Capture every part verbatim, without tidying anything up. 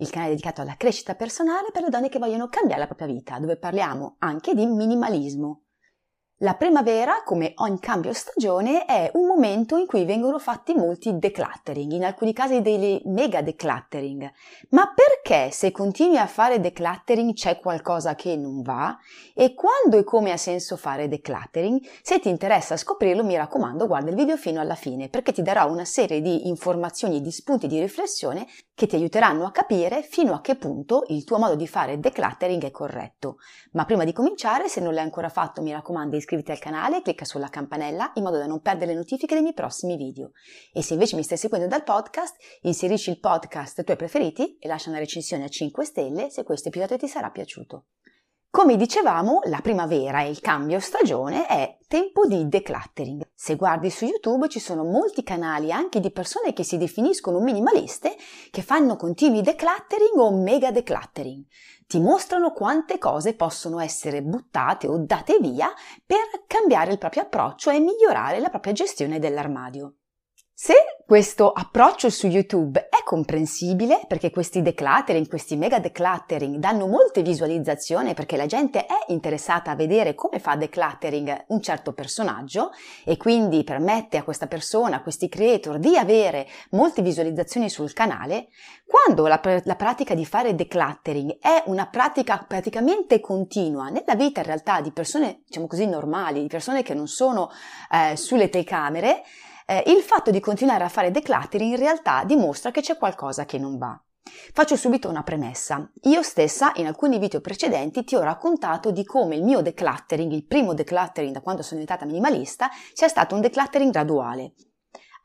il canale dedicato alla crescita personale per le donne che vogliono cambiare la propria vita, dove parliamo anche di minimalismo. La primavera, come ogni cambio stagione, è un momento in cui vengono fatti molti decluttering, in alcuni casi dei mega decluttering. Ma perché se continui a fare decluttering c'è qualcosa che non va? E quando e come ha senso fare decluttering? Se ti interessa scoprirlo, mi raccomando, guarda il video fino alla fine, perché ti darò una serie di informazioni e di spunti di riflessione che ti aiuteranno a capire fino a che punto il tuo modo di fare decluttering è corretto. Ma prima di cominciare, se non l'hai ancora fatto, mi raccomando, iscriviti al canale e clicca sulla campanella in modo da non perdere le notifiche dei miei prossimi video. E se invece mi stai seguendo dal podcast, inserisci il podcast tuoi preferiti e lascia una recensione a cinque stelle se questo episodio ti sarà piaciuto. Come dicevamo, la primavera e il cambio stagione è tempo di decluttering. Se guardi su YouTube ci sono molti canali anche di persone che si definiscono minimaliste che fanno continui decluttering o mega decluttering. Ti mostrano quante cose possono essere buttate o date via per cambiare il proprio approccio e migliorare la propria gestione dell'armadio. Se questo approccio su YouTube è comprensibile, perché questi decluttering, questi mega decluttering danno molte visualizzazioni perché la gente è interessata a vedere come fa decluttering un certo personaggio e quindi permette a questa persona, a questi creator, di avere molte visualizzazioni sul canale, quando la, la pratica di fare decluttering è una pratica praticamente continua nella vita in realtà di persone, diciamo così, normali, di persone che non sono eh, sulle telecamere, Eh, il fatto di continuare a fare decluttering in realtà dimostra che c'è qualcosa che non va. Faccio subito una premessa. Io stessa in alcuni video precedenti ti ho raccontato di come il mio decluttering, il primo decluttering da quando sono diventata minimalista, sia stato un decluttering graduale.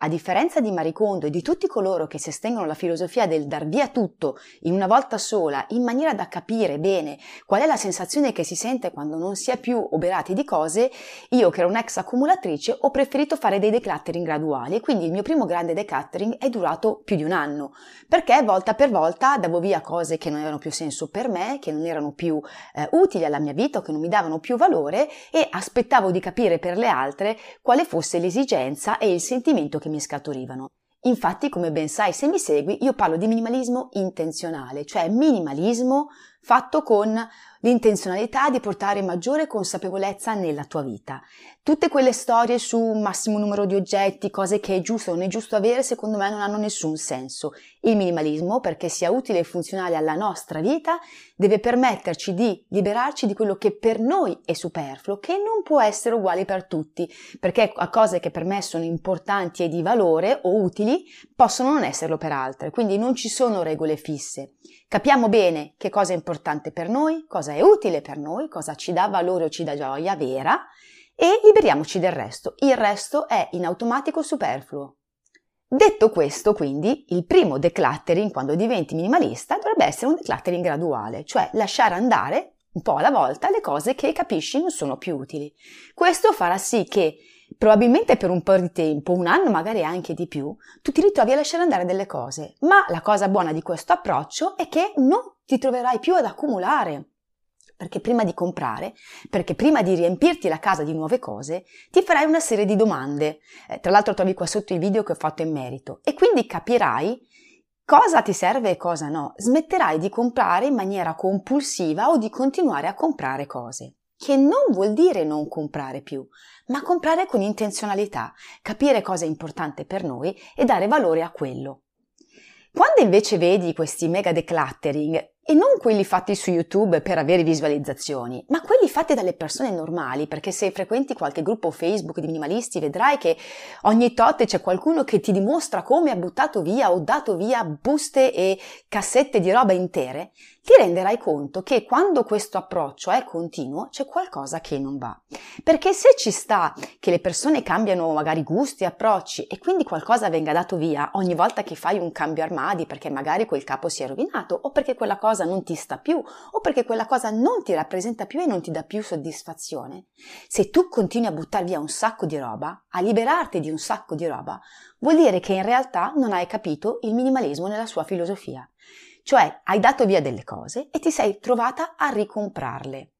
A differenza di Marie Kondo e di tutti coloro che sostengono la filosofia del dar via tutto in una volta sola, in maniera da capire bene qual è la sensazione che si sente quando non si è più oberati di cose, io che ero un'ex accumulatrice ho preferito fare dei decluttering graduali e quindi il mio primo grande decluttering è durato più di un anno, perché volta per volta davo via cose che non avevano più senso per me, che non erano più eh, utili alla mia vita, che non mi davano più valore e aspettavo di capire per le altre quale fosse l'esigenza e il sentimento che mi scaturivano. Infatti, come ben sai se mi segui, io parlo di minimalismo intenzionale, cioè minimalismo fatto con l'intenzionalità di portare maggiore consapevolezza nella tua vita. Tutte quelle storie su un massimo numero di oggetti, cose che è giusto o non è giusto avere, secondo me non hanno nessun senso. Il minimalismo, perché sia utile e funzionale alla nostra vita, deve permetterci di liberarci di quello che per noi è superfluo, che non può essere uguale per tutti, perché a cose che per me sono importanti e di valore o utili possono non esserlo per altre, quindi non ci sono regole fisse. Capiamo bene che cosa è importante per noi, cosa è utile per noi, cosa ci dà valore o ci dà gioia vera e liberiamoci del resto. Il resto è in automatico superfluo. Detto questo, quindi, il primo decluttering quando diventi minimalista dovrebbe essere un decluttering graduale, cioè lasciare andare un po' alla volta le cose che capisci non sono più utili. Questo farà sì che probabilmente per un po' di tempo, un anno magari anche di più, tu ti ritrovi a lasciare andare delle cose, ma la cosa buona di questo approccio è che non ti troverai più ad accumulare, perché prima di comprare, perché prima di riempirti la casa di nuove cose, ti farai una serie di domande, eh, tra l'altro trovi qua sotto il video che ho fatto in merito, e quindi capirai cosa ti serve e cosa no, smetterai di comprare in maniera compulsiva o di continuare a comprare cose. Che non vuol dire non comprare più, ma comprare con intenzionalità, capire cosa è importante per noi e dare valore a quello. Quando invece vedi questi mega decluttering, e non quelli fatti su YouTube per avere visualizzazioni, ma quelli fatti dalle persone normali, perché se frequenti qualche gruppo Facebook di minimalisti vedrai che ogni tot c'è qualcuno che ti dimostra come ha buttato via o dato via buste e cassette di roba intere, ti renderai conto che quando questo approccio è continuo c'è qualcosa che non va. Perché se ci sta che le persone cambiano magari gusti, approcci e quindi qualcosa venga dato via ogni volta che fai un cambio armadi perché magari quel capo si è rovinato o perché quella cosa cosa non ti sta più o perché quella cosa non ti rappresenta più e non ti dà più soddisfazione, se tu continui a buttare via un sacco di roba, a liberarti di un sacco di roba, vuol dire che in realtà non hai capito il minimalismo nella sua filosofia. Cioè, hai dato via delle cose e ti sei trovata a ricomprarle.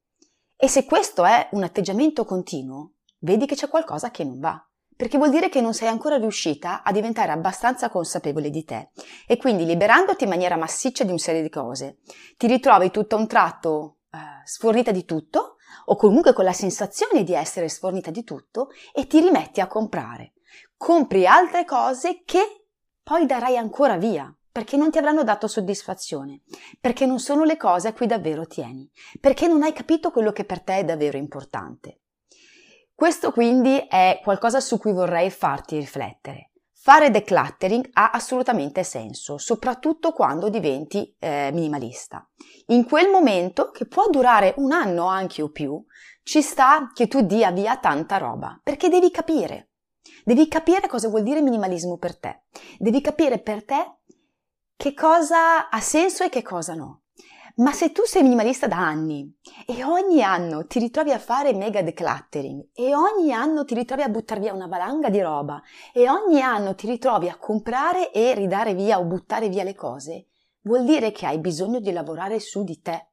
E se questo è un atteggiamento continuo, vedi che c'è qualcosa che non va. Perché vuol dire che non sei ancora riuscita a diventare abbastanza consapevole di te e quindi liberandoti in maniera massiccia di una serie di cose ti ritrovi tutto a un tratto eh, sfornita di tutto o comunque con la sensazione di essere sfornita di tutto e ti rimetti a comprare. Compri altre cose che poi darai ancora via perché non ti avranno dato soddisfazione, perché non sono le cose a cui davvero tieni, perché non hai capito quello che per te è davvero importante. Questo quindi è qualcosa su cui vorrei farti riflettere. Fare decluttering ha assolutamente senso, soprattutto quando diventi eh, minimalista. In quel momento, che può durare un anno anche o più, ci sta che tu dia via tanta roba, perché devi capire. Devi capire cosa vuol dire minimalismo per te. Devi capire per te che cosa ha senso e che cosa no. Ma se tu sei minimalista da anni e ogni anno ti ritrovi a fare mega decluttering e ogni anno ti ritrovi a buttare via una valanga di roba e ogni anno ti ritrovi a comprare e ridare via o buttare via le cose, vuol dire che hai bisogno di lavorare su di te.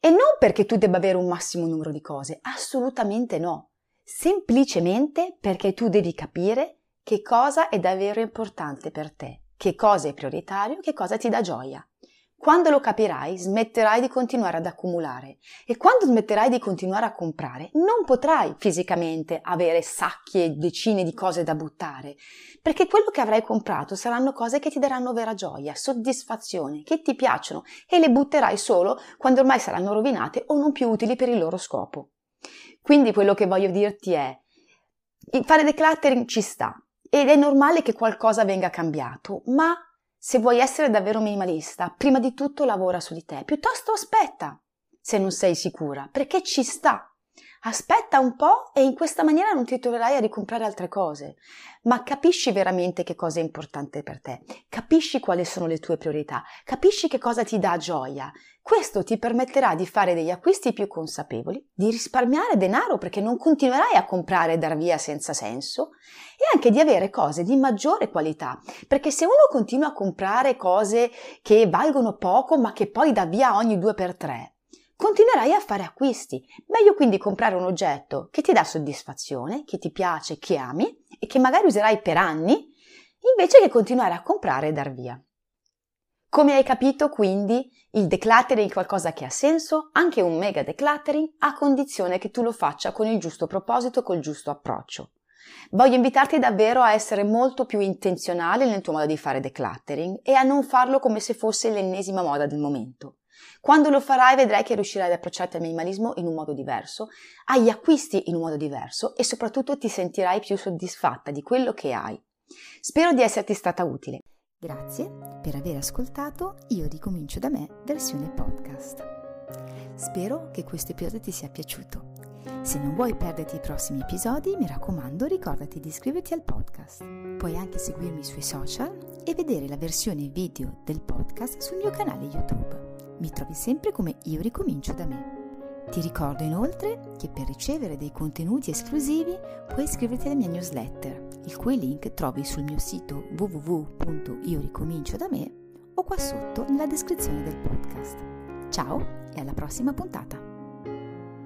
E non perché tu debba avere un massimo numero di cose, assolutamente no. Semplicemente perché tu devi capire che cosa è davvero importante per te, che cosa è prioritario, che cosa ti dà gioia. Quando lo capirai, smetterai di continuare ad accumulare e quando smetterai di continuare a comprare, non potrai fisicamente avere sacchi e decine di cose da buttare, perché quello che avrai comprato saranno cose che ti daranno vera gioia, soddisfazione, che ti piacciono e le butterai solo quando ormai saranno rovinate o non più utili per il loro scopo. Quindi quello che voglio dirti è, fare decluttering ci sta ed è normale che qualcosa venga cambiato, ma se vuoi essere davvero minimalista, prima di tutto lavora su di te, piuttosto aspetta se non sei sicura, perché ci sta. Aspetta un po' e in questa maniera non ti troverai a ricomprare altre cose, ma capisci veramente che cosa è importante per te, capisci quali sono le tue priorità, capisci che cosa ti dà gioia. Questo ti permetterà di fare degli acquisti più consapevoli, di risparmiare denaro perché non continuerai a comprare e dar via senza senso e anche di avere cose di maggiore qualità, perché se uno continua a comprare cose che valgono poco ma che poi dà via ogni due per tre, continuerai a fare acquisti. Meglio quindi comprare un oggetto che ti dà soddisfazione, che ti piace, che ami e che magari userai per anni, invece che continuare a comprare e dar via. Come hai capito, quindi, il decluttering è qualcosa che ha senso, anche un mega decluttering, a condizione che tu lo faccia con il giusto proposito e col giusto approccio. Voglio invitarti davvero a essere molto più intenzionale nel tuo modo di fare decluttering e a non farlo come se fosse l'ennesima moda del momento. Quando lo farai vedrai che riuscirai ad approcciarti al minimalismo in un modo diverso, agli acquisti in un modo diverso e soprattutto ti sentirai più soddisfatta di quello che hai. Spero di esserti stata utile. Grazie per aver ascoltato Io ricomincio da me versione podcast. Spero che questo episodio ti sia piaciuto. Se non vuoi perderti i prossimi episodi, mi raccomando, ricordati di iscriverti al podcast. Puoi anche seguirmi sui social e vedere la versione video del podcast sul mio canale YouTube. Mi trovi sempre come Io ricomincio da me. Ti ricordo inoltre che per ricevere dei contenuti esclusivi puoi iscriverti alla mia newsletter, il cui link trovi sul mio sito w w w punto io ricomincio da me o qua sotto nella descrizione del podcast. Ciao e alla prossima puntata!